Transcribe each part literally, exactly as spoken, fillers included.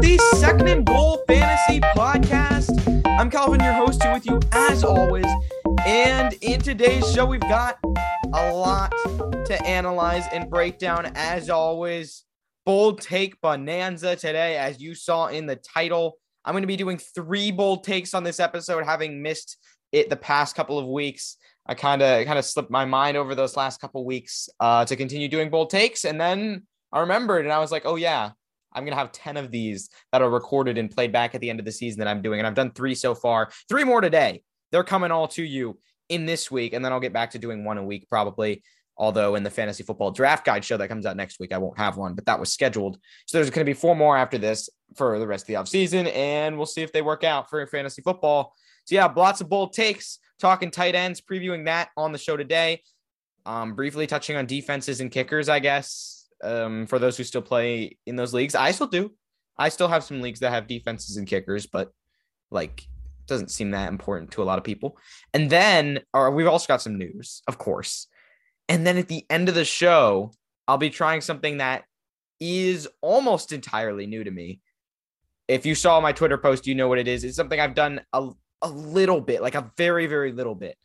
the Second and Goal Fantasy Podcast. I'm Calvin, your host, here with you as always. And in today's show, we've got a lot to analyze and break down as always. Bold take bonanza today, as you saw in the title. I'm going to be doing three bold takes on this episode, having missed it the past couple of weeks. I kind of kind of slipped my mind over those last couple weeks uh, to continue doing bold takes. And then I remembered and I was like, oh yeah, I'm going to have ten of these that are recorded and played back at the end of the season that I'm doing. And I've done three so far, three more today. They're coming all to you in this week. And then I'll get back to doing one a week probably. Although in the fantasy football draft guide show that comes out next week, I won't have one, but that was scheduled. So there's going to be four more after this for the rest of the offseason. And we'll see if they work out for fantasy football. So yeah, lots of bold takes, talking tight ends, previewing that on the show today. Um, briefly touching on defenses and kickers, I guess. Um, for those who still play in those leagues, I still do. I still have some leagues that have defenses and kickers, but like, it doesn't seem that important to a lot of people. And then or we've also got some news, of course. And then at the end of the show, I'll be trying something that is almost entirely new to me. If you saw my Twitter post, you know what it is. It's something I've done a, a little bit, like a very, very little bit.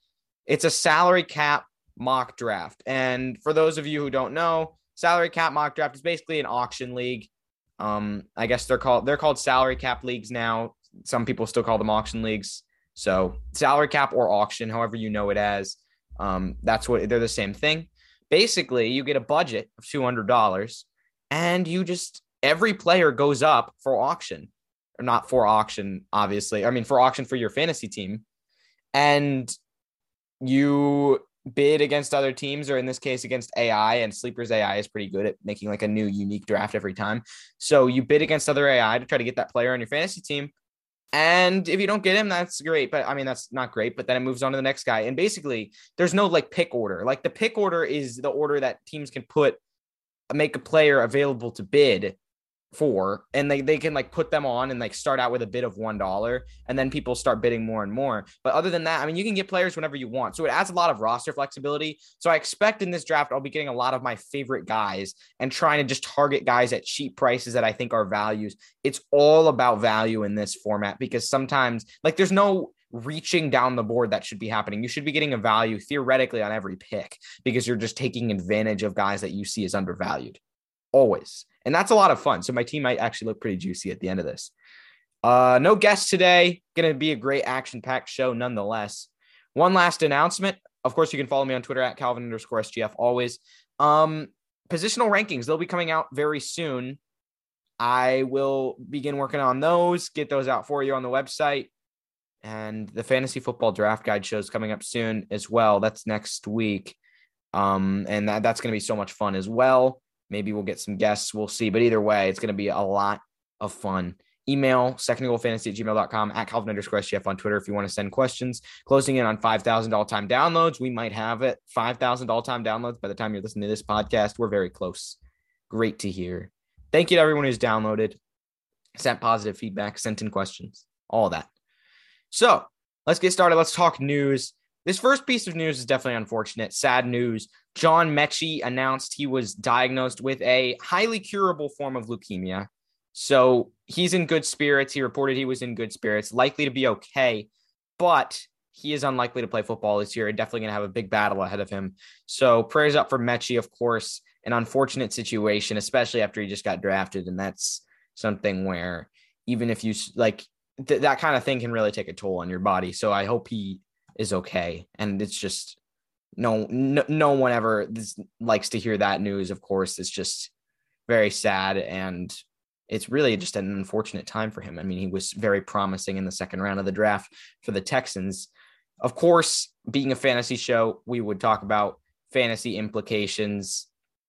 It's a salary cap mock draft. And for those of you who don't know, salary cap mock draft is basically an auction league. Um, I guess they're called they're called salary cap leagues now. Some people still call them auction leagues. So salary cap or auction, however you know it as, um, that's what they're the same thing. Basically, you get a budget of two hundred dollars, and you just every player goes up for auction, or not for auction, obviously. I mean for auction for your fantasy team, and you bid against other teams, or in this case against A I, and Sleeper's A I is pretty good at making like a new unique draft every time. So you bid against other A I to try to get that player on your fantasy team. And if you don't get him, that's great. But I mean, that's not great, but then it moves on to the next guy. And basically there's no like pick order. Like the pick order is the order that teams can put, make a player available to bid for, and they, they can like put them on and like start out with a bid of one dollar, and then people start bidding more and more. But other than that, I mean, you can get players whenever you want. So it adds a lot of roster flexibility. So I expect in this draft, I'll be getting a lot of my favorite guys and trying to just target guys at cheap prices that I think are values. It's all about value in this format, because sometimes like there's no reaching down the board that should be happening. You should be getting a value theoretically on every pick, because you're just taking advantage of guys that you see as undervalued always. And that's a lot of fun. So my team might actually look pretty juicy at the end of this. Uh, no guests today. Going to be a great action-packed show nonetheless. One last announcement. Of course, you can follow me on Twitter at Calvin underscore S G F always. Um, positional rankings, they'll be coming out very soon. I will begin working on those, get those out for you on the website. And the fantasy football draft guide show is coming up soon as well. That's next week. Um, and that, that's going to be so much fun as well. Maybe we'll get some guests. We'll see. But either way, it's going to be a lot of fun. Email secondgoalfantasy at gmail dot com, at Calvin underscore S G F on Twitter if you want to send questions. Closing in on five thousand all-time downloads. We might have it. five thousand all-time downloads by the time you're listening to this podcast. We're very close. Great to hear. Thank you to everyone who's downloaded, sent positive feedback, sent in questions, all that. So let's get started. Let's talk news. This first piece of news is definitely unfortunate. Sad news. John Mechie announced he was diagnosed with a highly curable form of leukemia. So he's in good spirits. He reported he was in good spirits, likely to be okay, but he is unlikely to play football this year. Definitely going to have a big battle ahead of him. So prayers up for Mechie, of course. An unfortunate situation, especially after he just got drafted. And that's something where even if you like th- that kind of thing can really take a toll on your body. So I hope he is okay. And it's just no, no, no one ever this, likes to hear that news. Of course, it's just very sad. And it's really just an unfortunate time for him. I mean, he was very promising in the second round of the draft for the Texans. Of course, being a fantasy show, we would talk about fantasy implications.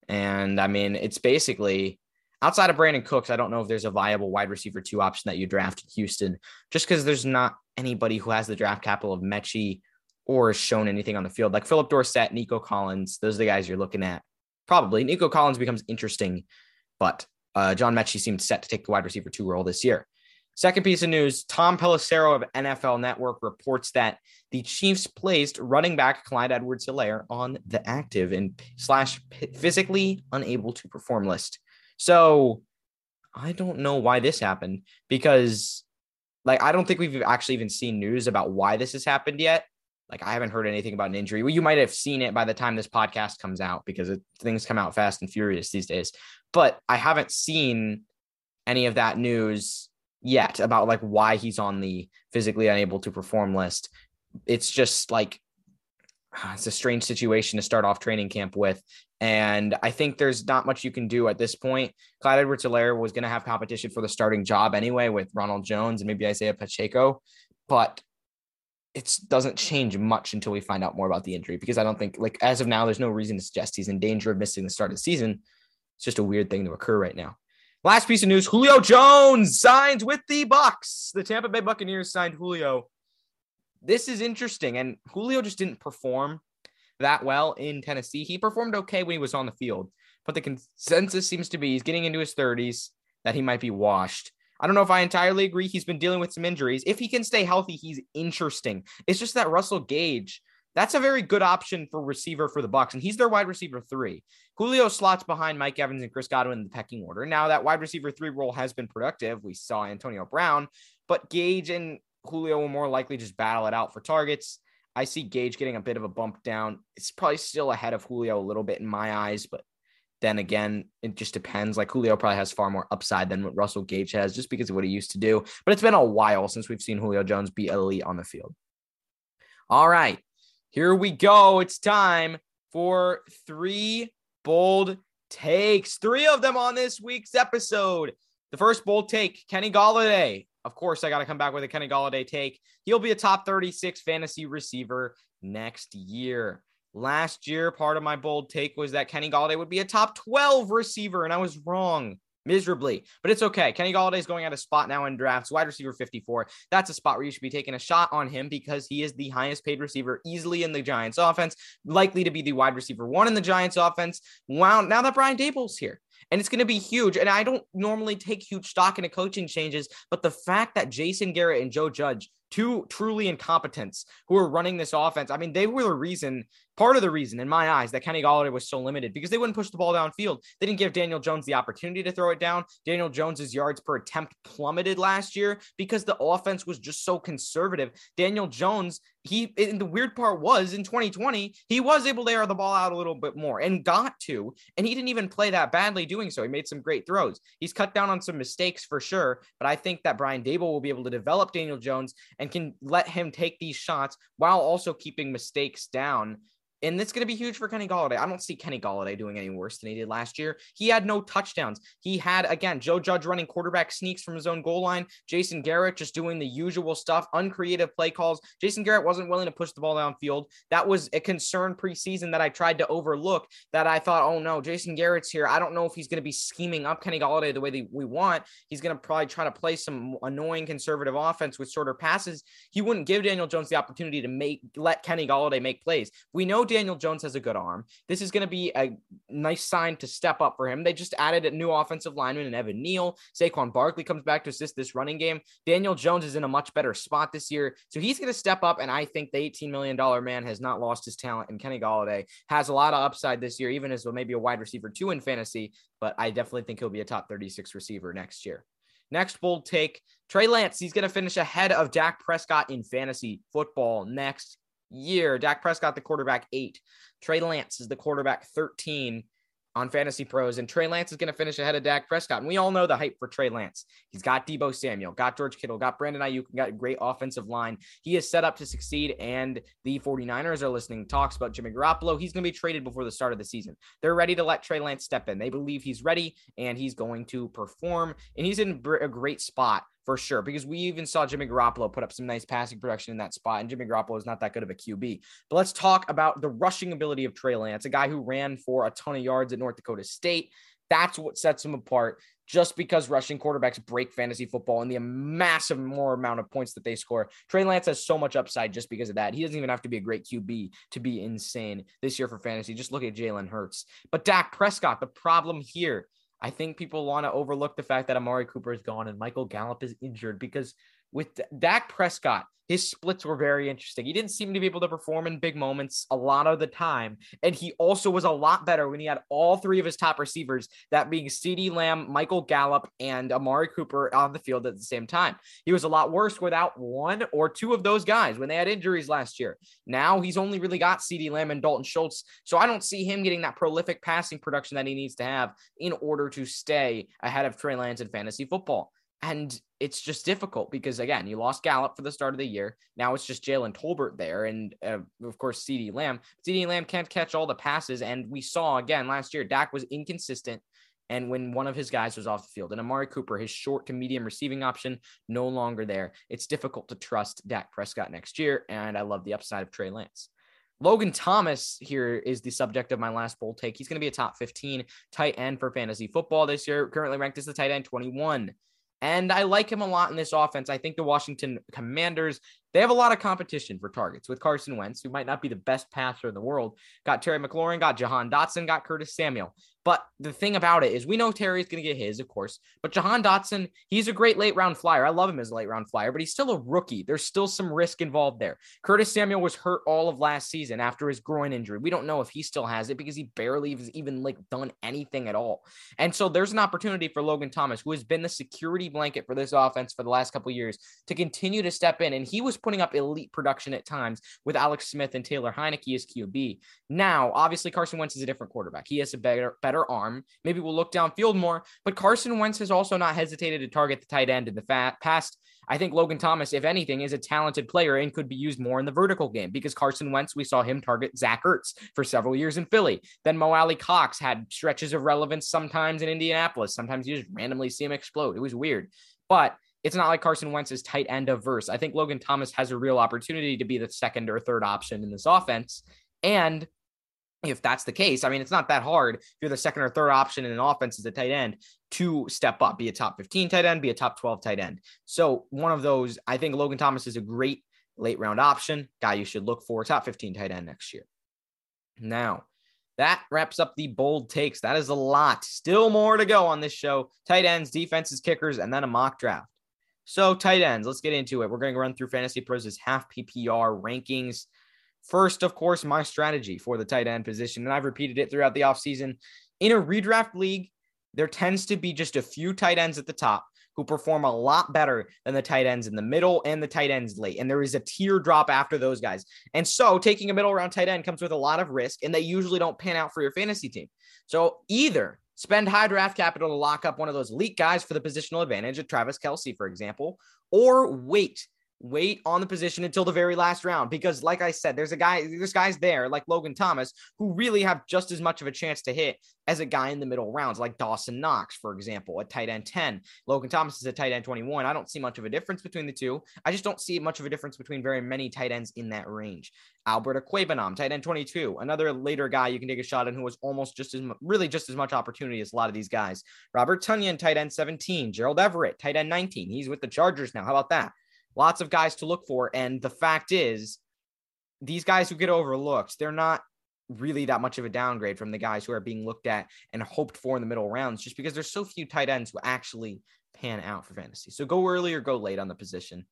And I mean, it's basically outside of Brandon Cooks, I don't know if there's a viable wide receiver two option that you draft in Houston, just because there's not anybody who has the draft capital of Mechie or has shown anything on the field. Like Philip Dorsett, Nico Collins, those are the guys you're looking at. Probably Nico Collins becomes interesting, but uh, John Mechie seemed set to take the wide receiver two role this year. Second piece of news, Tom Pelissero of N F L Network reports that the Chiefs placed running back Clyde Edwards-Helaire on the active and slash physically unable to perform list. So I don't know why this happened, because like, I don't think we've actually even seen news about why this has happened yet. Like, I haven't heard anything about an injury. Well, you might have seen it by the time this podcast comes out, because it, things come out fast and furious these days. But I haven't seen any of that news yet about like why he's on the physically unable to perform list. It's just like, it's a strange situation to start off training camp with. And I think there's not much you can do at this point. Clyde Edwards-Helaire was going to have competition for the starting job anyway with Ronald Jones and maybe Isaiah Pacheco, but it doesn't change much until we find out more about the injury, because I don't think, like, as of now, there's no reason to suggest he's in danger of missing the start of the season. It's just a weird thing to occur right now. Last piece of news, Julio Jones signs with the Bucs. The Tampa Bay Buccaneers signed Julio. This is interesting, and Julio just didn't perform that well in Tennessee. He performed okay when he was on the field, but the consensus seems to be he's getting into his thirties, that he might be washed. I don't know if I entirely agree. He's been dealing with some injuries. If he can stay healthy, he's interesting. It's just that Russell Gage, that's a very good option for receiver for the Bucs, and he's their wide receiver three. Julio slots behind Mike Evans and Chris Godwin in the pecking order. Now, that wide receiver three role has been productive. We saw Antonio Brown, but Gage and Julio will more likely just battle it out for targets. I see Gage getting a bit of a bump down. It's probably still ahead of Julio a little bit in my eyes, but then again, it just depends. Like, Julio probably has far more upside than what Russell Gage has, just because of what he used to do. But it's been a while since we've seen Julio Jones be elite on the field. All right, here we go. It's time for three bold takes. Three of them on this week's episode. The first bold take, Kenny Golladay. Of course, I got to come back with a Kenny Golladay take. He'll be a top thirty-six fantasy receiver next year. Last year, part of my bold take was that Kenny Golladay would be a top twelve receiver, and I was wrong miserably. But it's okay. Kenny Golladay is going at a spot now in drafts, wide receiver fifty-four. That's a spot where you should be taking a shot on him, because he is the highest paid receiver easily in the Giants offense, likely to be the wide receiver one in the Giants offense. Wow, now that Brian Daboll's here. And it's going to be huge. And I don't normally take huge stock into coaching changes, but the fact that Jason Garrett and Joe Judge, two truly incompetents who are running this offense, I mean, they were the reason, part of the reason in my eyes, that Kenny Golladay was so limited, because they wouldn't push the ball downfield. They didn't give Daniel Jones the opportunity to throw it down. Daniel Jones's yards per attempt plummeted last year because the offense was just so conservative. Daniel Jones, he, and the weird part was in twenty twenty, he was able to air the ball out a little bit more and got to, and he didn't even play that badly doing so. He made some great throws. He's cut down on some mistakes for sure, but I think that Brian Daboll will be able to develop Daniel Jones and can let him take these shots while also keeping mistakes down. And that's going to be huge for Kenny Golladay. I don't see Kenny Golladay doing any worse than he did last year. He had no touchdowns. He had, again, Joe Judge running quarterback sneaks from his own goal line. Jason Garrett just doing the usual stuff, uncreative play calls. Jason Garrett wasn't willing to push the ball downfield. That was a concern preseason that I tried to overlook, that I thought, oh no, Jason Garrett's here. I don't know if he's going to be scheming up Kenny Golladay the way that we want. He's going to probably try to play some annoying conservative offense with shorter passes. He wouldn't give Daniel Jones the opportunity to make let Kenny Golladay make plays. We know Daniel Jones has a good arm. This is going to be a nice sign to step up for him. They just added a new offensive lineman in Evan Neal. Saquon Barkley comes back to assist this running game. Daniel Jones is in a much better spot this year, so he's going to step up, and I think the eighteen million dollars man has not lost his talent, and Kenny Golladay has a lot of upside this year, even as well maybe a wide receiver two in fantasy, but I definitely think he'll be a top thirty-six receiver next year. Next bold take, Trey Lance. He's going to finish ahead of Dak Prescott in fantasy football next year. Dak Prescott, the quarterback eight. Trey Lance is the quarterback thirteen on Fantasy Pros, and Trey Lance is going to finish ahead of Dak Prescott. And we all know the hype for Trey Lance. He's got Deebo Samuel, got George Kittle, got Brandon Aiyuk, got a great offensive line. He is set up to succeed, and the 49ers are listening to talks about Jimmy Garoppolo. He's going to be traded before the start of the season. They're ready to let Trey Lance step in. They believe he's ready, and he's going to perform, and he's in a great spot for sure, because we even saw Jimmy Garoppolo put up some nice passing production in that spot, and Jimmy Garoppolo is not that good of a Q B. But let's talk about the rushing ability of Trey Lance, a guy who ran for a ton of yards at North Dakota State. That's what sets him apart, just because rushing quarterbacks break fantasy football and the massive more amount of points that they score. Trey Lance has so much upside just because of that. He doesn't even have to be a great Q B to be insane this year for fantasy. Just look at Jalen Hurts. But Dak Prescott, the problem here, I think people want to overlook the fact that Amari Cooper is gone and Michael Gallup is injured, because with Dak Prescott, his splits were very interesting. He didn't seem to be able to perform in big moments a lot of the time. And he also was a lot better when he had all three of his top receivers, that being CeeDee Lamb, Michael Gallup, and Amari Cooper on the field at the same time. He was a lot worse without one or two of those guys when they had injuries last year. Now he's only really got CeeDee Lamb and Dalton Schultz. So I don't see him getting that prolific passing production that he needs to have in order to stay ahead of Trey Lance in fantasy football. And it's just difficult because, again, you lost Gallup for the start of the year. Now it's just Jalen Tolbert there and, uh, of course, CeeDee Lamb. CeeDee Lamb can't catch all the passes, and we saw, again, last year, Dak was inconsistent, and when one of his guys was off the field, and Amari Cooper, his short to medium receiving option, no longer there. It's difficult to trust Dak Prescott next year, and I love the upside of Trey Lance. Logan Thomas here is the subject of my last bold take. He's going to be a top fifteen tight end for fantasy football this year, currently ranked as the tight end twenty-one. And I like him a lot in this offense. I think the Washington Commanders, they have a lot of competition for targets with Carson Wentz, who might not be the best passer in the world. Got Terry McLaurin, got Jahan Dotson, got Curtis Samuel. But the thing about it is we know Terry's going to get his, of course. But Jahan Dotson, he's a great late-round flyer. I love him as a late-round flyer, but he's still a rookie. There's still some risk involved there. Curtis Samuel was hurt all of last season after his groin injury. We don't know if he still has it because he barely has even like done anything at all. And so there's an opportunity for Logan Thomas, who has been the security blanket for this offense for the last couple of years, to continue to step in. And he was putting up elite production at times with Alex Smith and Taylor Heineke as Q B. Now, obviously, Carson Wentz is a different quarterback. He has a better, better arm. Maybe we'll look downfield more, but Carson Wentz has also not hesitated to target the tight end in the fa- past. I think Logan Thomas, if anything, is a talented player and could be used more in the vertical game because Carson Wentz, we saw him target Zach Ertz for several years in Philly. Then Mo Alley Cox had stretches of relevance sometimes in Indianapolis. Sometimes you just randomly see him explode. It was weird, but it's not like Carson Wentz's tight end averse. I think Logan Thomas has a real opportunity to be the second or third option in this offense. And if that's the case, I mean, it's not that hard. If you're the second or third option in an offense as a tight end to step up, be a top fifteen tight end, be a top twelve tight end. So one of those, I think Logan Thomas is a great late round option, guy you should look for, top fifteen tight end next year. Now, that wraps up the bold takes. That is a lot. Still more to go on this show. Tight ends, defenses, kickers, and then a mock draft. So tight ends, let's get into it. We're going to run through Fantasy Pros' half P P R rankings. First, of course, my strategy for the tight end position, and I've repeated it throughout the offseason. In a redraft league, there tends to be just a few tight ends at the top who perform a lot better than the tight ends in the middle and the tight ends late. And there is a teardrop after those guys. And so taking a middle round tight end comes with a lot of risk, and they usually don't pan out for your fantasy team. So either spend high draft capital to lock up one of those elite guys for the positional advantage of Travis Kelce, for example, or wait, wait on the position until the very last round. Because like I said, there's a guy, there's guys there like Logan Thomas who really have just as much of a chance to hit as a guy in the middle rounds, like Dawson Knox, for example, at tight end ten. Logan Thomas is a tight end twenty-one. I don't see much of a difference between the two. I just don't see much of a difference between very many tight ends in that range. Albert Aquabanam, tight end twenty-two, another later guy you can take a shot on who has almost just as mu- really just as much opportunity as a lot of these guys. Robert Tonyan, tight end seventeen, Gerald Everett, tight end nineteen. He's with the Chargers now. How about that? Lots of guys to look for. And the fact is, these guys who get overlooked, they're not really that much of a downgrade from the guys who are being looked at and hoped for in the middle rounds, just because there's so few tight ends who actually pan out for fantasy. So go early or go late on the position.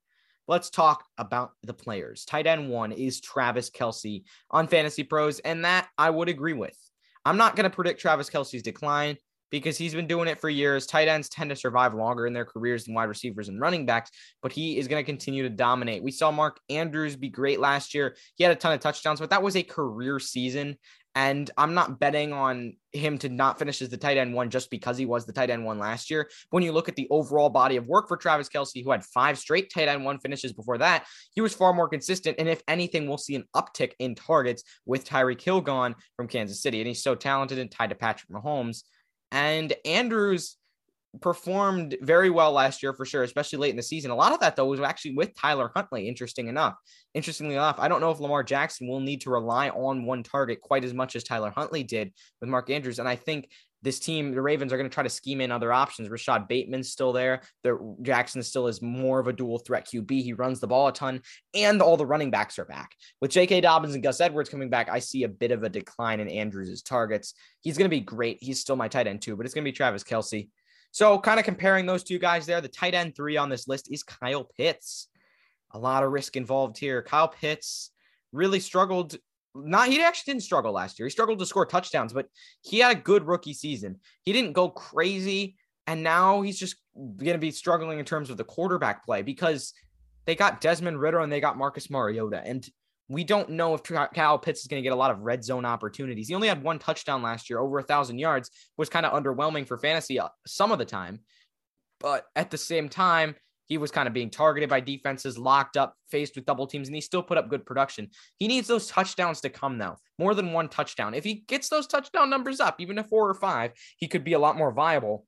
Let's talk about the players. Tight end one is Travis Kelce on Fantasy Pros, and that I would agree with. I'm not going to predict Travis Kelce's decline because he's been doing it for years. Tight ends tend to survive longer in their careers than wide receivers and running backs, but he is going to continue to dominate. We saw Mark Andrews be great last year. He had a ton of touchdowns, but that was a career season. And I'm not betting on him to not finish as the tight end one just because he was the tight end one last year. When you look at the overall body of work for Travis Kelce, who had five straight tight end one finishes before that, he was far more consistent. And if anything, we'll see an uptick in targets with Tyreek Hill gone from Kansas City. And he's so talented and tied to Patrick Mahomes. And Andrews performed very well last year for sure, especially late in the season. A lot of that, though, was actually with Tyler Huntley, interesting enough. Interestingly enough, I don't know if Lamar Jackson will need to rely on one target quite as much as Tyler Huntley did with Mark Andrews. And I think this team, the Ravens, are going to try to scheme in other options. Rashad Bateman's still there. The, Jackson still is more of a dual threat Q B. He runs the ball a ton, and all the running backs are back. With J K. Dobbins and Gus Edwards coming back, I see a bit of a decline in Andrews' targets. He's going to be great. He's still my tight end, too, but it's going to be Travis Kelce. So kind of comparing those two guys there, the tight end three on this list is Kyle Pitts. A lot of risk involved here. Kyle Pitts really struggled. Not, he actually didn't struggle last year. He struggled to score touchdowns, but he had a good rookie season. He didn't go crazy. And now he's just going to be struggling in terms of the quarterback play because they got Desmond Ridder and they got Marcus Mariota. And we don't know if Kyle Pitts is going to get a lot of red zone opportunities. He only had one touchdown last year, over a thousand yards, was kind of underwhelming for fantasy some of the time. But at the same time, he was kind of being targeted by defenses, locked up, faced with double teams, and he still put up good production. He needs those touchdowns to come, though. More than one touchdown. If he gets those touchdown numbers up, even to four or five, he could be a lot more viable.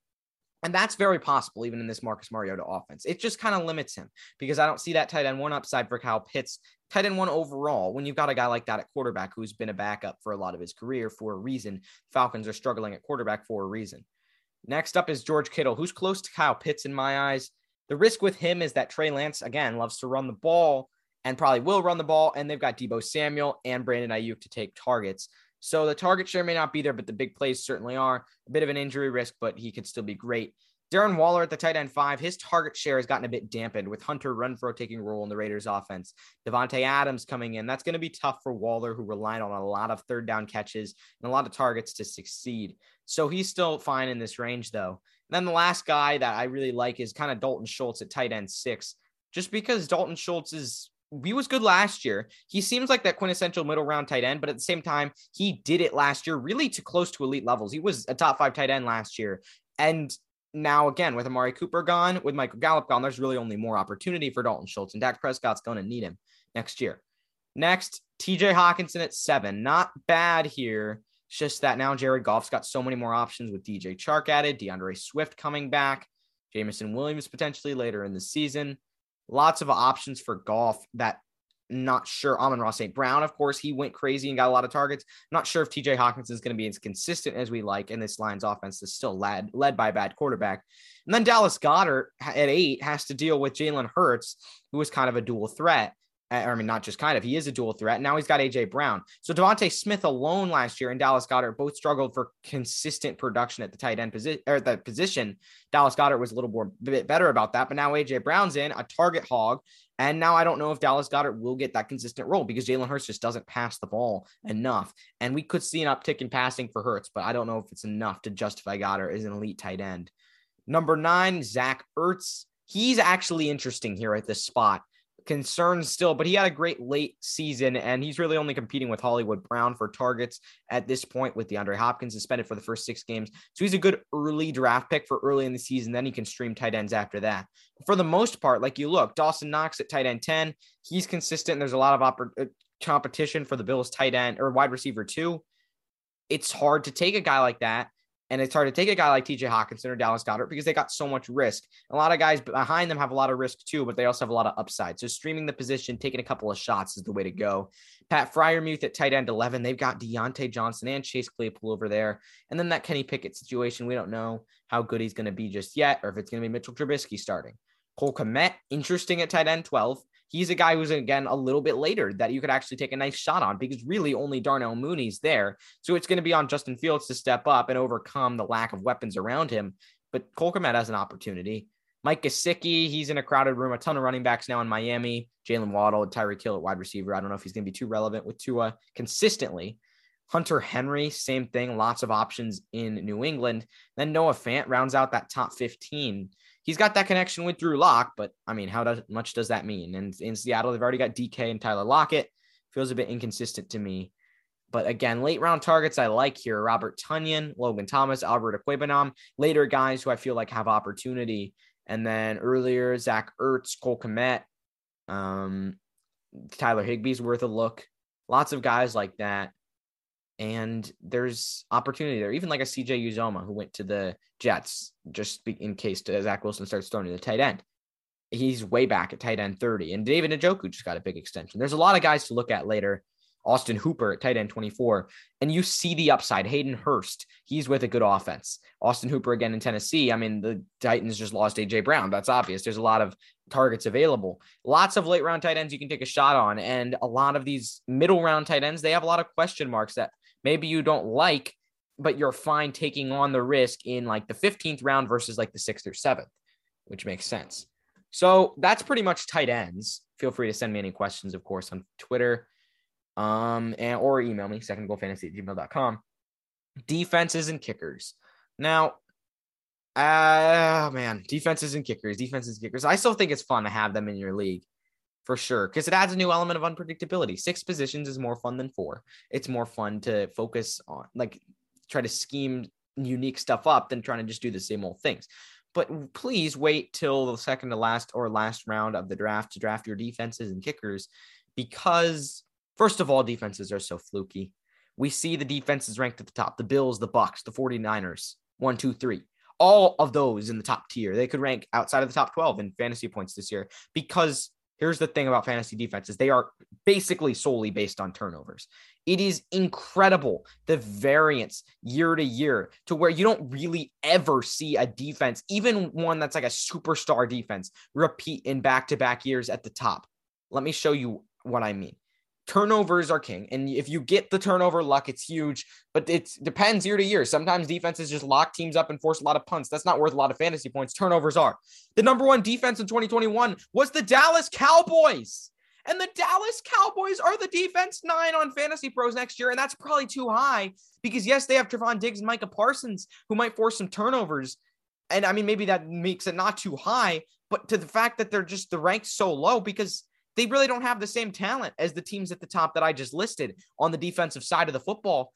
And that's very possible, even in this Marcus Mariota offense. It just kind of limits him because I don't see that tight end one upside for Kyle Pitts. Tight end one overall, when you've got a guy like that at quarterback who's been a backup for a lot of his career for a reason, Falcons are struggling at quarterback for a reason. Next up is George Kittle, who's close to Kyle Pitts in my eyes. The risk with him is that Trey Lance, again, loves to run the ball and probably will run the ball, and they've got Deebo Samuel and Brandon Aiyuk to take targets. So the target share may not be there, but the big plays certainly are. A bit of an injury risk, but he could still be great. Darren Waller at the tight end five, his target share has gotten a bit dampened with Hunter Renfrow taking a role in the Raiders offense. Devontae Adams coming in. That's going to be tough for Waller, who relied on a lot of third down catches and a lot of targets to succeed. So he's still fine in this range, though. And then the last guy that I really like is kind of Dalton Schultz at tight end six, just because Dalton Schultz is... He was good last year. He seems like that quintessential middle round tight end, but at the same time, he did it last year really to close to elite levels. He was a top five tight end last year. And now again, with Amari Cooper gone, with Michael Gallup gone, there's really only more opportunity for Dalton Schultz, and Dak Prescott's going to need him next year. Next, T J Hockenson at seven. Not bad here. It's just that now Jared Goff's got so many more options with D J Chark added, DeAndre Swift coming back, Jameson Williams potentially later in the season. Lots of options for Goff that not sure. Amon-Ra Saint Brown, of course, he went crazy and got a lot of targets. Not sure if T J Hockenson is going to be as consistent as we like in this Lions offense that's still led, led by a bad quarterback. And then Dallas Goedert at eight has to deal with Jalen Hurts, who is kind of a dual threat. I mean, not just kind of, he is a dual threat. Now he's got A J Brown. So Devontae Smith alone last year and Dallas Goedert both struggled for consistent production at the tight end position or the position. Dallas Goedert was a little more bit better about that, but now A J Brown's in a target hog. And now I don't know if Dallas Goedert will get that consistent role because Jalen Hurts just doesn't pass the ball enough. And we could see an uptick in passing for Hurts, but I don't know if it's enough to justify Goddard as an elite tight end. Number nine, Zach Ertz. He's actually interesting here at this spot. Concerns still, but he had a great late season, and he's really only competing with Hollywood Brown for targets at this point with DeAndre Hopkins suspended for the first six games. So he's a good early draft pick for early in the season. Then he can stream tight ends after that. For the most part, like you look, Dawson Knox at tight end ten, he's consistent. And there's a lot of opp- competition for the Bills tight end or wide receiver too. It's hard to take a guy like that. And it's hard to take a guy like T J Hockenson or Dallas Goedert because they got so much risk. A lot of guys behind them have a lot of risk too, but they also have a lot of upside. So streaming the position, taking a couple of shots is the way to go. Pat Freiermuth at tight end eleven. They've got Deontay Johnson and Chase Claypool over there. And then that Kenny Pickett situation, we don't know how good he's going to be just yet or if it's going to be Mitchell Trubisky starting. Cole Kmet, interesting at tight end twelve. He's a guy who's, again, a little bit later that you could actually take a nice shot on because really only Darnell Mooney's there. So it's going to be on Justin Fields to step up and overcome the lack of weapons around him. But Cole Kmet has an opportunity. Mike Gesicki, he's in a crowded room, a ton of running backs now in Miami. Jalen Waddle and Tyreek Hill at wide receiver. I don't know if he's going to be too relevant with Tua consistently. Hunter Henry, same thing. Lots of options in New England. Then Noah Fant rounds out that top fifteen. He's got that connection with Drew Lock, but I mean, how does, much does that mean? And in Seattle, they've already got D K and Tyler Lockett. Feels a bit inconsistent to me. But again, late round targets I like here. Robert Tonyan, Logan Thomas, Albert Okwuegbunam, later guys who I feel like have opportunity. And then earlier, Zach Ertz, Cole Kmet, um, Tyler Higbee's worth a look. Lots of guys like that. And there's opportunity there, even like a C J Uzoma who went to the Jets just in case Zach Wilson starts throwing to the tight end. He's way back at tight end thirty. And David Njoku just got a big extension. There's a lot of guys to look at later. Austin Hooper at tight end twenty-four. And you see the upside. Hayden Hurst, he's with a good offense. Austin Hooper again in Tennessee. I mean, the Titans just lost A J Brown. That's obvious. There's a lot of targets available. Lots of late round tight ends you can take a shot on. And a lot of these middle round tight ends, they have a lot of question marks that maybe you don't like, but you're fine taking on the risk in like the fifteenth round versus like the sixth or seventh, which makes sense. So that's pretty much tight ends. Feel free to send me any questions, of course, on Twitter um, and or email me, second goal fantasy at gmail dot com. Defenses and kickers. Now, uh, man, defenses and kickers, defenses and kickers. I still think it's fun to have them in your league for sure because it adds a new element of unpredictability. Six positions is more fun than four. It's more fun to focus on, like, try to scheme unique stuff up than trying to just do the same old things. But please wait till the second to last or last round of the draft to draft your defenses and kickers because, first of all, defenses are so fluky. We see the defenses ranked at the top, the Bills, the Bucks, the 49ers, one, two, three, all of those in the top tier. They could rank outside of the top twelve in fantasy points this year because here's the thing about fantasy defenses. They are basically solely based on turnovers. It is incredible, the variance year to year to where you don't really ever see a defense, even one that's like a superstar defense, repeat in back-to-back years at the top. Let me show you what I mean. Turnovers are king. And if you get the turnover luck, it's huge, but it depends year to year. Sometimes defenses just lock teams up and force a lot of punts. That's not worth a lot of fantasy points. Turnovers are. The number one defense in twenty twenty-one was the Dallas Cowboys. And the Dallas Cowboys are the defense nine on Fantasy Pros next year. And that's probably too high because, yes, they have Trevon Diggs and Micah Parsons who might force some turnovers. And I mean, maybe that makes it not too high, but to the fact that they're just the ranks so low because they really don't have the same talent as the teams at the top that I just listed on the defensive side of the football.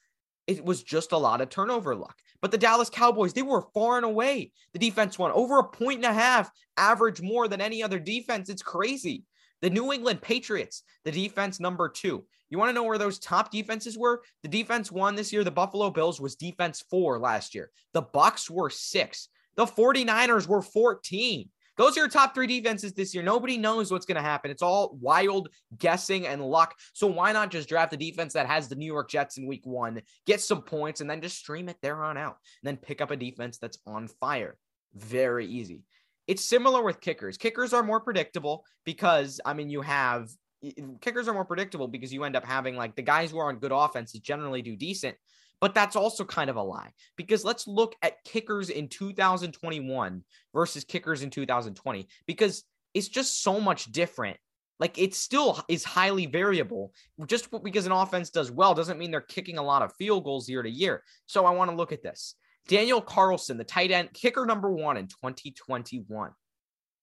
It was just a lot of turnover luck. But the Dallas Cowboys, they were far and away the defense won over a point and a half average more than any other defense. It's crazy. The New England Patriots, the defense number two. You want to know where those top defenses were? The defense one this year, the Buffalo Bills, was defense four last year. The Bucks were six. The 49ers were fourteen. Those are your top three defenses this year. Nobody knows what's going to happen. It's all wild guessing and luck. So why not just draft a defense that has the New York Jets in week one, get some points, and then just stream it there on out, and then pick up a defense that's on fire. Very easy. It's similar with kickers. Kickers are more predictable because, I mean, you have – kickers are more predictable because you end up having, like, the guys who are on good offenses generally do decent, but that's also kind of a lie because let's look at kickers in two thousand twenty-one versus kickers in two thousand twenty because it's just so much different. Like, it still is highly variable. Just because an offense does well doesn't mean they're kicking a lot of field goals year to year. So I want to look at this. Daniel Carlson, the tight end, kicker number one in twenty twenty-one.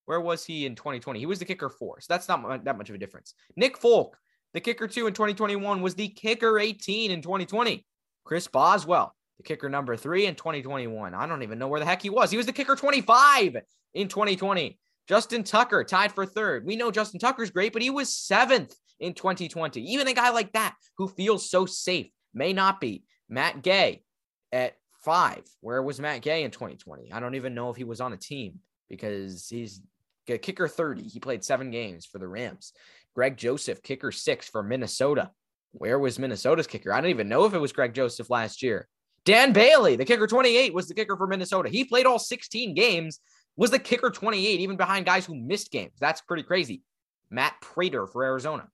Where was he in twenty twenty? He was the kicker four, so that's not that much of a difference. Nick Folk, the kicker two in twenty twenty-one, was the kicker eighteen in twenty twenty. Chris Boswell, the kicker number three in twenty twenty-one. I don't even know where the heck he was. He was the kicker twenty-five in twenty twenty. Justin Tucker tied for third. We know Justin Tucker's great, but he was seventh in twenty twenty. Even a guy like that who feels so safe may not be. Matt Gay at five. Where was Matt Gay in twenty twenty? I don't even know if he was on a team because he's a kicker thirty. He played seven games for the Rams. Greg Joseph, kicker six for Minnesota. Where was Minnesota's kicker? I don't even know if it was Greg Joseph last year. Dan Bailey, the kicker twenty-eight, was the kicker for Minnesota. He played all sixteen games, was the kicker twenty-eight, even behind guys who missed games. That's pretty crazy. Matt Prater for Arizona.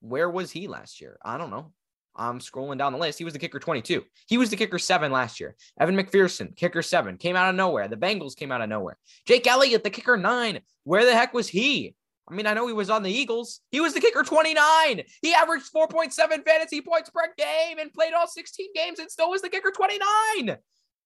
Where was he last year? I don't know. I'm scrolling down the list. He was the kicker twenty-two. He was the kicker seven last year. Evan McPherson, kicker seven, came out of nowhere. The Bengals came out of nowhere. Jake Elliott, the kicker nine. Where the heck was he? I mean, I know he was on the Eagles. He was the kicker twenty-nine. He averaged four point seven fantasy points per game and played all sixteen games and still was the kicker twenty-nine.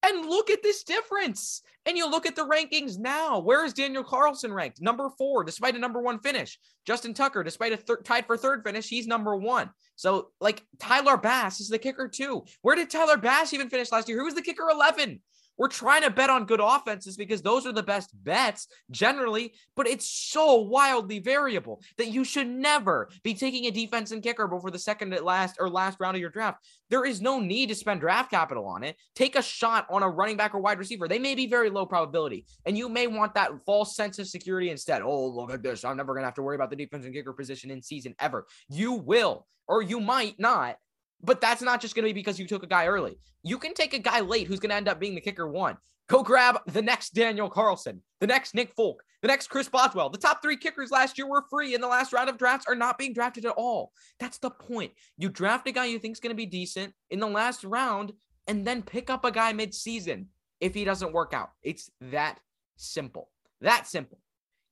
And look at this difference. And you look at the rankings now. Where is Daniel Carlson ranked? Number four, despite a number one finish. Justin Tucker, despite a thir- tied for third finish, he's number one. So, like, Tyler Bass is the kicker two. Where did Tyler Bass even finish last year? Who was the kicker eleven? We're trying to bet on good offenses because those are the best bets generally, but it's so wildly variable that you should never be taking a defense and kicker before the second at last or last round of your draft. There is no need to spend draft capital on it. Take a shot on a running back or wide receiver. They may be very low probability, and you may want that false sense of security instead. Oh, look at this. I'm never going to have to worry about the defense and kicker position in season ever. You will, or you might not. But that's not just going to be because you took a guy early. You can take a guy late who's going to end up being the kicker one. Go grab the next Daniel Carlson, the next Nick Folk, the next Chris Boswell. The top three kickers last year were free in the last round of drafts are not being drafted at all. That's the point. You draft a guy you think is going to be decent in the last round, and then pick up a guy mid-season if he doesn't work out. It's that simple. That simple.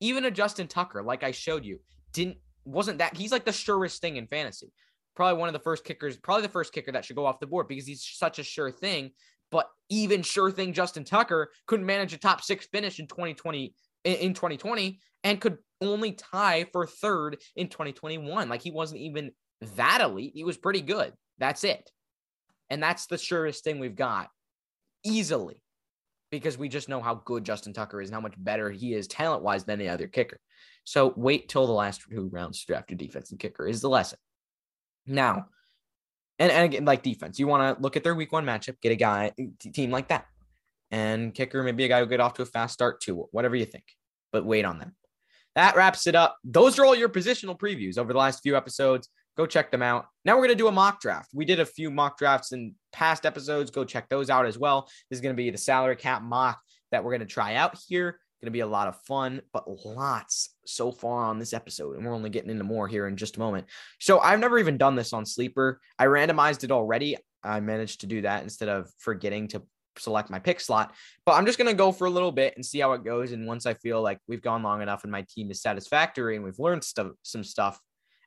Even a Justin Tucker, like I showed you, didn't wasn't that he's like the surest thing in fantasy. Probably one of the first kickers, probably the first kicker that should go off the board because he's such a sure thing. But even sure thing Justin Tucker couldn't manage a top six finish in twenty twenty in twenty twenty and could only tie for third in twenty twenty-one. Like he wasn't even that elite. He was pretty good. That's it. And that's the surest thing we've got easily because we just know how good Justin Tucker is and how much better he is talent-wise than any other kicker. So wait till the last two rounds to draft your defense and kicker is the lesson. Now, and, and again, like defense, you want to look at their week one matchup, get a guy, t- team like that. And kicker, maybe a guy who get off to a fast start too, whatever you think. But wait on them. That wraps it up. Those are all your positional previews over the last few episodes. Go check them out. Now we're going to do a mock draft. We did a few mock drafts in past episodes. Go check those out as well. This is going to be the salary cap mock that we're going to try out here. Going to be a lot of fun, but lots so far on this episode. And we're only getting into more here in just a moment. So I've never even done this on Sleeper. I randomized it already. I managed to do that instead of forgetting to select my pick slot, but I'm just going to go for a little bit and see how it goes. And once I feel like we've gone long enough and my team is satisfactory and we've learned st- some stuff,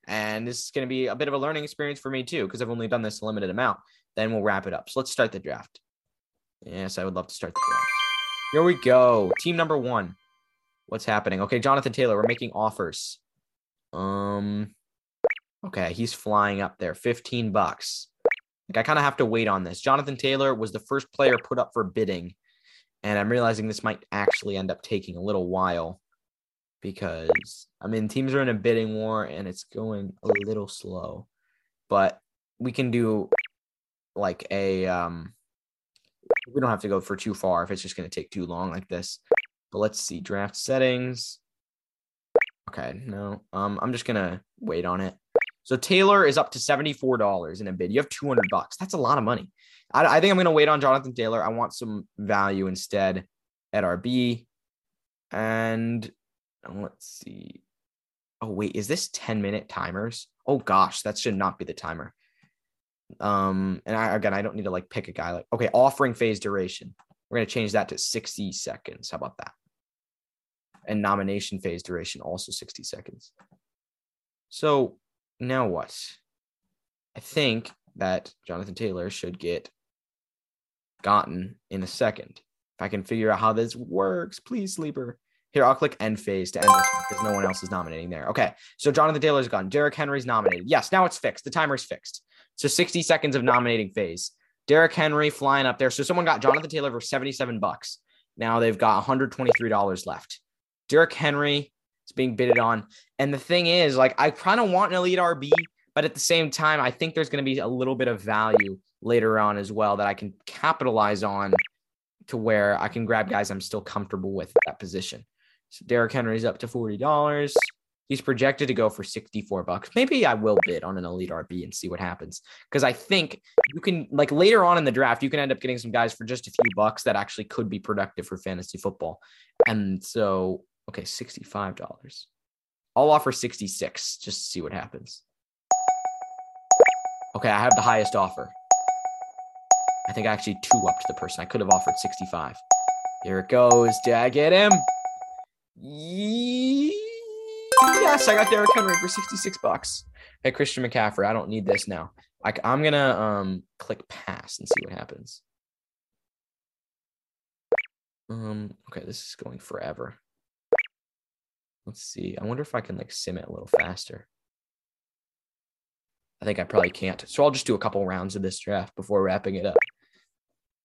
and this is going to be a bit of a learning experience for me too, because I've only done this a limited amount, then we'll wrap it up. So let's start the draft. Yes, I would love to start the draft. Here we go. Team number one. What's happening? Okay, Jonathan Taylor, we're making offers. Um, okay, he's flying up there. fifteen bucks. Like, I kind of have to wait on this. Jonathan Taylor was the first player put up for bidding, and I'm realizing this might actually end up taking a little while because, I mean, teams are in a bidding war, and it's going a little slow. But we can do, like, a... um. We don't have to go for too far if it's just going to take too long like this. But let's see. Draft settings. Okay, no. Um, I'm just going to wait on it. So Taylor is up to seventy-four dollars in a bid. You have two hundred bucks. That's a lot of money. I, I think I'm going to wait on Jonathan Taylor. I want some value instead at R B. And let's see. Oh, wait. Is this ten-minute timers? Oh, gosh. That should not be the timer. Um, and I, again, I don't need to like pick a guy like, okay, offering phase duration. We're going to change that to sixty seconds. How about that? And nomination phase duration, also sixty seconds. So now what? I think that Jonathan Taylor should get gotten in a second. If I can figure out how this works, please, Sleeper. Here, I'll click end phase to end this because no one else is nominating there. Okay. So Jonathan Taylor's gone. Derrick Henry's nominated. Yes. Now it's fixed. The timer's fixed. So sixty seconds of nominating phase. Derrick Henry flying up there. So someone got Jonathan Taylor for seventy-seven bucks. Now they've got one hundred twenty-three dollars left. Derrick Henry is being bidded on. And the thing is, like, I kind of want an elite R B, but at the same time, I think there's going to be a little bit of value later on as well that I can capitalize on to where I can grab guys I'm still comfortable with at that position. So Derrick Henry's up to forty dollars. He's projected to go for sixty-four bucks. Maybe I will bid on an elite R B and see what happens. Because I think you can, like later on in the draft, you can end up getting some guys for just a few bucks that actually could be productive for fantasy football. And so, okay, sixty-five dollars. I'll offer sixty-six just to see what happens. Okay, I have the highest offer. I think I actually two up to the person. I could have offered sixty-five. Here it goes. Did I get him? Yee- Yes, I got Derrick Henry for sixty-six bucks. Hey, Christian McCaffrey, I don't need this now. I, I'm going to um, click pass and see what happens. Um. Okay, this is going forever. Let's see. I wonder if I can like sim it a little faster. I think I probably can't. So I'll just do a couple rounds of this draft before wrapping it up.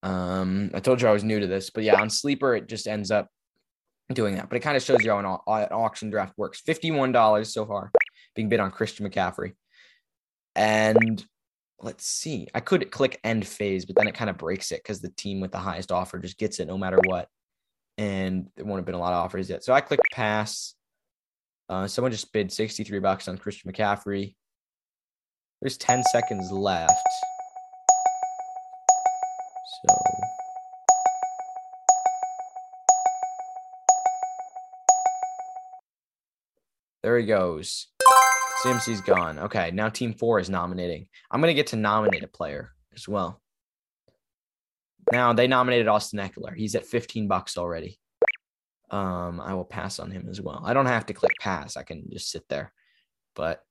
Um, I told you I was new to this, but yeah, on Sleeper, it just ends up doing that, but it kind of shows you how an au- auction draft works. fifty-one dollars so far being bid on Christian McCaffrey. And let's see, I could click end phase, but then it kind of breaks it because the team with the highest offer just gets it no matter what. And there won't have been a lot of offers yet. So I clicked pass. Uh, someone just bid sixty-three bucks on Christian McCaffrey. There's ten seconds left. So there he goes. C M C's gone. Okay, now team four is nominating. I'm going to get to nominate a player as well. Now they nominated Austin Eckler. He's at fifteen bucks already. Um, I will pass on him as well. I don't have to click pass. I can just sit there. But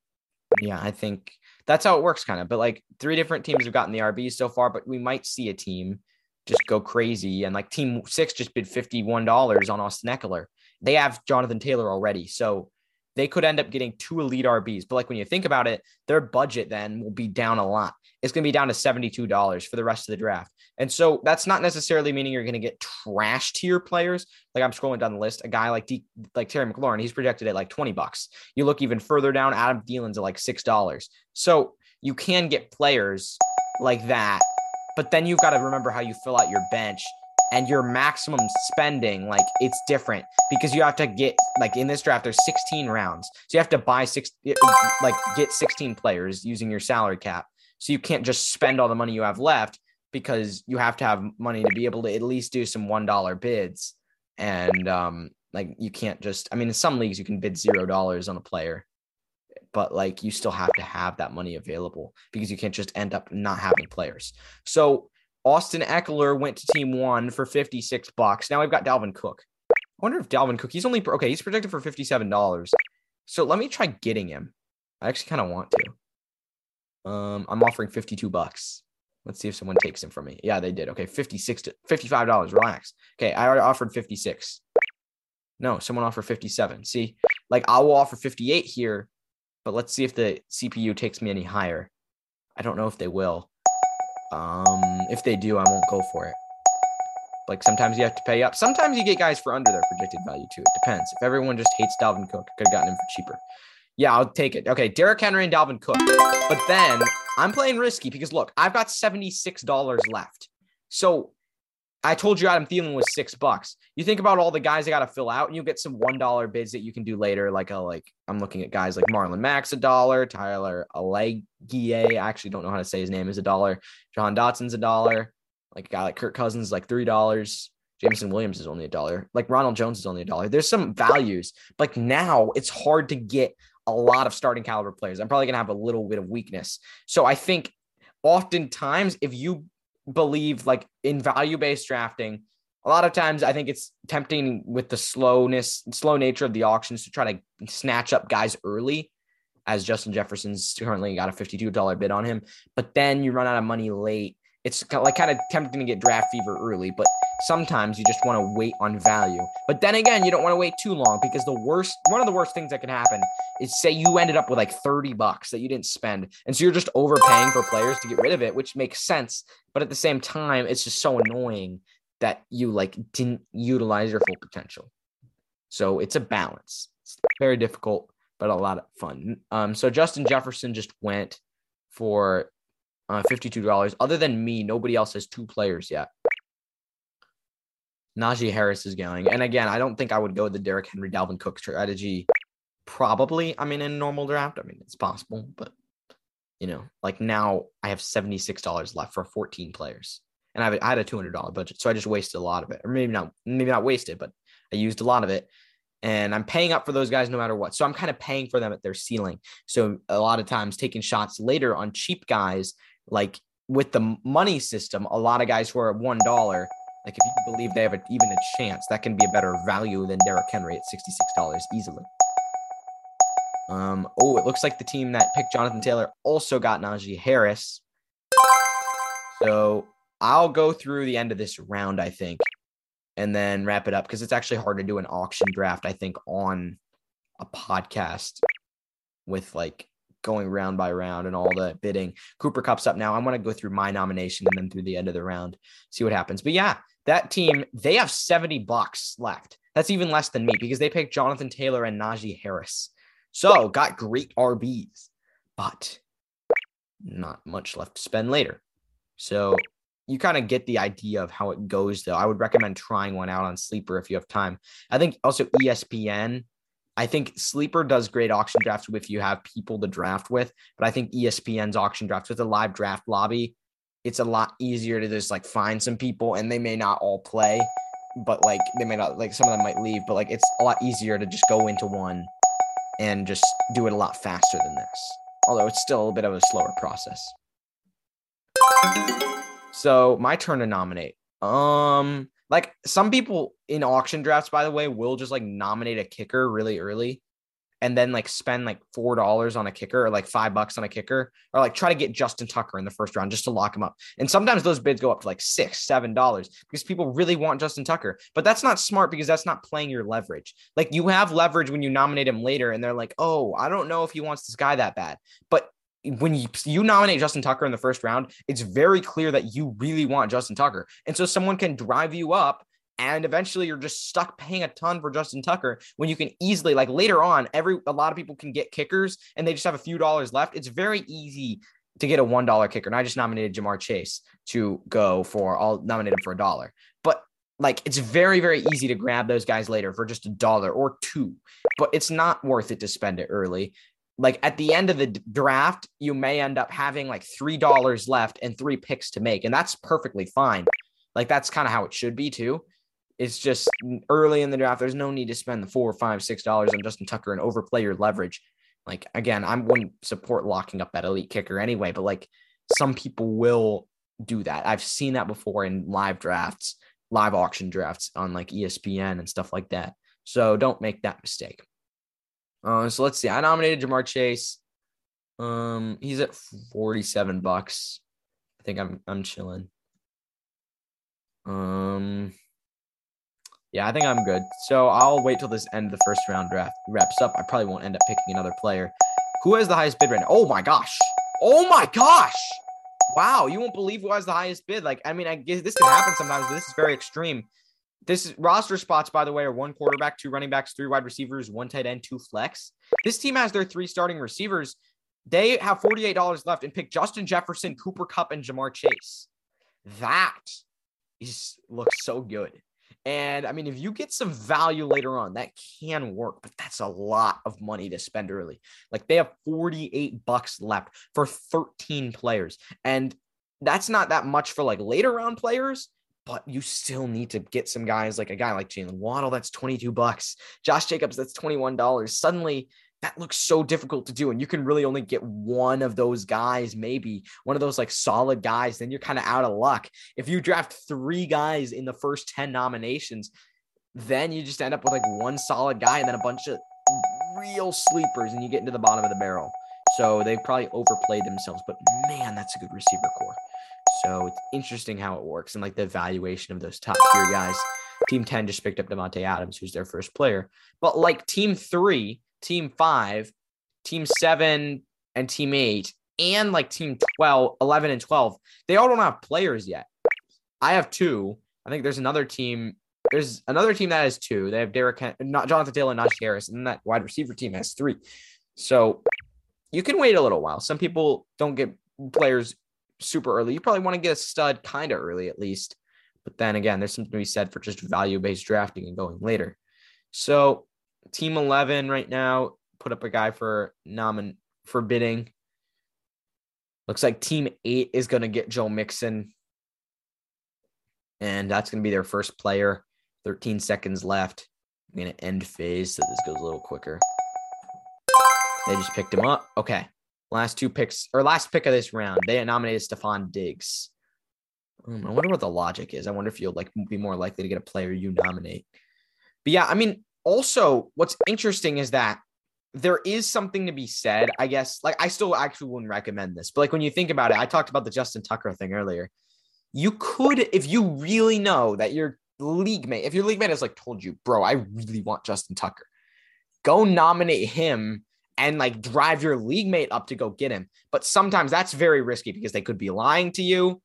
yeah, I think that's how it works kind of. But like three different teams have gotten the R Bs so far, but we might see a team just go crazy. And like team six just bid fifty-one dollars on Austin Eckler. They have Jonathan Taylor already. So they could end up getting two elite R Bs. But like when you think about it, their budget then will be down a lot. It's going to be down to seventy-two dollars for the rest of the draft. And so that's not necessarily meaning you're going to get trash tier players. Like I'm scrolling down the list, a guy like D, like Terry McLaurin, he's projected at like twenty bucks. You look even further down, Adam Thielen's at like six dollars. So you can get players like that, but then you've got to remember how you fill out your bench and your maximum spending. Like it's different because you have to get, like in this draft, there's sixteen rounds. So you have to buy six, like get sixteen players using your salary cap. So you can't just spend all the money you have left, because you have to have money to be able to at least do some one dollar bids. And um, like, you can't just, I mean, in some leagues you can bid zero dollars on a player, but like you still have to have that money available because you can't just end up not having players. So Austin Eckler went to team one for fifty-six bucks. Now we've got Dalvin Cook. I wonder if Dalvin Cook, he's only, okay, he's projected for fifty-seven dollars. So let me try getting him. I actually kind of want to. Um, I'm offering fifty-two bucks. Let's see if someone takes him from me. Yeah, they did. Okay, fifty-six to fifty-five dollars. Relax. Okay, I already offered fifty-six. No, someone offered fifty-seven. See, like I will offer fifty-eight here, but let's see if the C P U takes me any higher. I don't know if they will. Um, if they do, I won't go for it. Like sometimes you have to pay up. Sometimes you get guys for under their projected value too. It depends. If everyone just hates Dalvin Cook, could have gotten him for cheaper. Yeah, I'll take it. Okay, Derrick Henry and Dalvin Cook. But then I'm playing risky because, look, I've got seventy-six dollars left. So I told you Adam Thielen was six bucks. You think about all the guys I got to fill out, and you get some one dollar bids that you can do later. Like, a, like I'm looking at guys like Marlon Mack's a dollar, Tyler Allgeier, I actually don't know how to say his name, is a dollar. Jahan Dotson's a dollar. Like a guy like Kirk Cousins, like three dollars. Jameson Williams is only a dollar. Like Ronald Jones is only a dollar. There's some values. Like now it's hard to get a lot of starting caliber players. I'm probably going to have a little bit of weakness. So I think oftentimes if you believe like in value-based drafting, a lot of times I think it's tempting with the slowness, slow nature of the auctions to try to snatch up guys early, as Justin Jefferson's currently got a fifty-two dollars bid on him, but then you run out of money late. It's like kind of tempting to get draft fever early, but sometimes you just want to wait on value. But then again, you don't want to wait too long because the worst, one of the worst things that can happen is say you ended up with like thirty bucks that you didn't spend. And so you're just overpaying for players to get rid of it, which makes sense. But at the same time, it's just so annoying that you like didn't utilize your full potential. So it's a balance. It's very difficult, but a lot of fun. Um, so Justin Jefferson just went for Uh, fifty-two dollars. Other than me, nobody else has two players yet. Najee Harris is going. And again, I don't think I would go the Derrick Henry, Dalvin Cook strategy. Probably, I mean, in a normal draft. I mean, it's possible, but you know, like now I have seventy-six dollars left for fourteen players. And I, have, I had a two hundred dollars budget, so I just wasted a lot of it. Or maybe not, maybe not wasted, but I used a lot of it. And I'm paying up for those guys no matter what. So I'm kind of paying for them at their ceiling. So a lot of times taking shots later on cheap guys. Like with the money system, a lot of guys who are at one dollar, like if you believe they have a, even a chance, that can be a better value than Derrick Henry at sixty-six dollars easily. Um, oh, it looks like the team that picked Jonathan Taylor also got Najee Harris. So I'll go through the end of this round, I think, and then wrap it up because it's actually hard to do an auction draft, I think, on a podcast with like going round by round and all the bidding. Cooper Cup's up now. I want to go through my nomination and then through the end of the round, see what happens. But yeah, that team, they have seventy bucks left. That's even less than me because they picked Jonathan Taylor and Najee Harris. So got great R Bs, but not much left to spend later. So you kind of get the idea of how it goes though. I would recommend trying one out on Sleeper if you have time. I think also E S P N, I think Sleeper does great auction drafts if you have people to draft with, but I think E S P N's auction drafts with a live draft lobby, it's a lot easier to just like find some people and they may not all play, but like they may not, like some of them might leave, but like it's a lot easier to just go into one and just do it a lot faster than this. Although it's still a bit of a slower process. So my turn to nominate. Um, like some people in auction drafts, by the way, will just like nominate a kicker really early and then like spend like four dollars on a kicker or like five bucks on a kicker or like try to get Justin Tucker in the first round just to lock him up. And sometimes those bids go up to like six, seven dollars because people really want Justin Tucker, but that's not smart because that's not playing your leverage. Like you have leverage when you nominate him later and they're like, oh, I don't know if he wants this guy that bad, but when you, you nominate Justin Tucker in the first round, it's very clear that you really want Justin Tucker. And so someone can drive you up and eventually you're just stuck paying a ton for Justin Tucker when you can easily, like later on, every, a lot of people can get kickers and they just have a few dollars left. It's very easy to get a one dollar kicker. And I just nominated Jamar Chase to go for, I'll nominate him for a dollar, but like, it's very, very easy to grab those guys later for just a dollar or two, but it's not worth it to spend it early. Like at the end of the draft, you may end up having like three dollars left and three picks to make. And that's perfectly fine. Like that's kind of how it should be too. It's just early in the draft. There's no need to spend the four or five, six dollars on Justin Tucker and overplay your leverage. Like, again, I wouldn't support locking up that elite kicker anyway, but like some people will do that. I've seen that before in live drafts, live auction drafts on like E S P N and stuff like that. So don't make that mistake. Uh, so let's see. I nominated Jamar Chase. Um, he's at forty-seven bucks. I think I'm I'm chilling. Um, yeah, I think I'm good. So I'll wait till this end of the first round draft wraps up. I probably won't end up picking another player. Who has the highest bid right now? Oh my gosh! Oh my gosh! Wow, you won't believe who has the highest bid. Like, I mean, I guess this can happen sometimes, but this is very extreme. This roster spots, by the way, are one quarterback, two running backs, three wide receivers, one tight end, two flex. This team has their three starting receivers. They have forty-eight dollars left and pick Justin Jefferson, Cooper Kupp, and Jamar Chase. That is looks so good. And, I mean, if you get some value later on, that can work, but that's a lot of money to spend early. Like, they have forty-eight bucks left for thirteen players. And that's not that much for, like, later-round players. But you still need to get some guys like a guy like Jalen Waddle. That's twenty-two bucks. Josh Jacobs, that's twenty-one dollars. Suddenly that looks so difficult to do. And you can really only get one of those guys, maybe one of those like solid guys. Then you're kind of out of luck. If you draft three guys in the first ten nominations, then you just end up with like one solid guy and then a bunch of real sleepers and you get into the bottom of the barrel. So they probably overplayed themselves, but man, that's a good receiver core. So it's interesting how it works and like the evaluation of those top tier guys. Team ten just picked up Devontae Adams, who's their first player. But like team three, team five, team seven, and team eight, and like team twelve, eleven, and twelve, they all don't have players yet. I have two. I think there's another team. There's another team that has two. They have Derek, not Jonathan Taylor, and Najee Harris, and that wide receiver team has three. So you can wait a little while. Some people don't get players super early. You probably want to get a stud kind of early at least, but then again, there's something to be said for just value-based drafting and going later. So team eleven right now put up a guy for nomin for bidding. Looks like team eight is going to get Joe Mixon, and that's going to be their first player. thirteen seconds left. I'm going to end phase so this goes a little quicker. They just picked him up. Okay. Last two picks or last pick of this round, they nominated Stephon Diggs. Um, I wonder what the logic is. I wonder if you'll like be more likely to get a player you nominate. But yeah, I mean, also what's interesting is that there is something to be said, I guess. Like I still actually wouldn't recommend this, but like when you think about it, I talked about the Justin Tucker thing earlier. You could, if you really know that your league mate, if your league mate has like told you, bro, I really want Justin Tucker, go nominate him and like drive your league mate up to go get him. But sometimes that's very risky because they could be lying to you,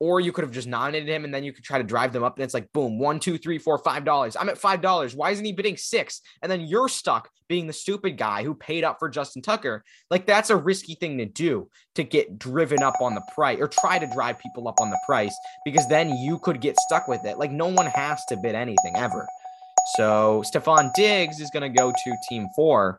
or you could have just nominated him and then you could try to drive them up. And it's like, boom, one, two, three, four, five dollars. I'm at five dollars. Why isn't he bidding six? And then you're stuck being the stupid guy who paid up for Justin Tucker. Like that's a risky thing to do, to get driven up on the price or try to drive people up on the price, because then you could get stuck with it. Like no one has to bid anything ever. So Stephon Diggs is going to go to team four.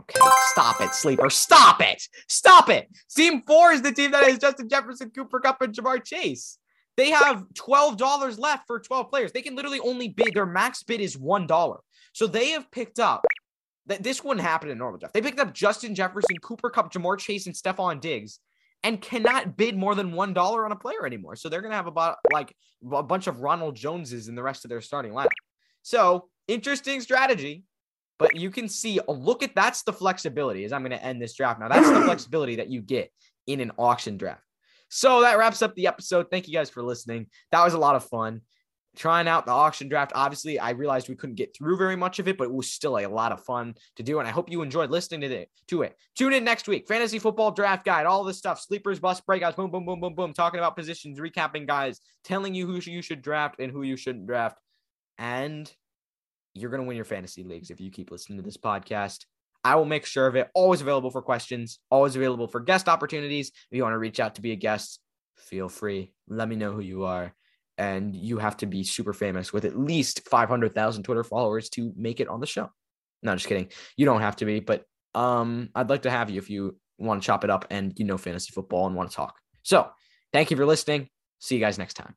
Okay, stop it, sleeper. Stop it. Stop it. Team four is the team that has Justin Jefferson, Cooper Kupp, and Jamar Chase. They have twelve dollars left for twelve players. They can literally only bid, their max bid is one dollar. So they have picked up, that this wouldn't happen in normal draft. They picked up Justin Jefferson, Cooper Kupp, Jamar Chase, and Stephon Diggs and cannot bid more than one dollar on a player anymore. So they're going to have about like a bunch of Ronald Joneses in the rest of their starting lineup. So interesting strategy, but you can see, look at, that's the flexibility as I'm going to end this draft. Now that's the flexibility that you get in an auction draft. So that wraps up the episode. Thank you guys for listening. That was a lot of fun trying out the auction draft. Obviously, I realized we couldn't get through very much of it, but it was still a lot of fun to do. And I hope you enjoyed listening to it. To it. Tune in next week. Fantasy football draft guide, all this stuff, sleepers, bust, breakouts, boom, boom, boom, boom, boom. Talking about positions, recapping guys, telling you who you should draft and who you shouldn't draft. And you're going to win your fantasy leagues if you keep listening to this podcast. I will make sure of it. Always available for questions, always available for guest opportunities. If you want to reach out to be a guest, feel free. Let me know who you are. And you have to be super famous with at least five hundred thousand Twitter followers to make it on the show. No, just kidding. You don't have to be, but um, I'd like to have you if you want to chop it up and you know fantasy football and want to talk. So thank you for listening. See you guys next time.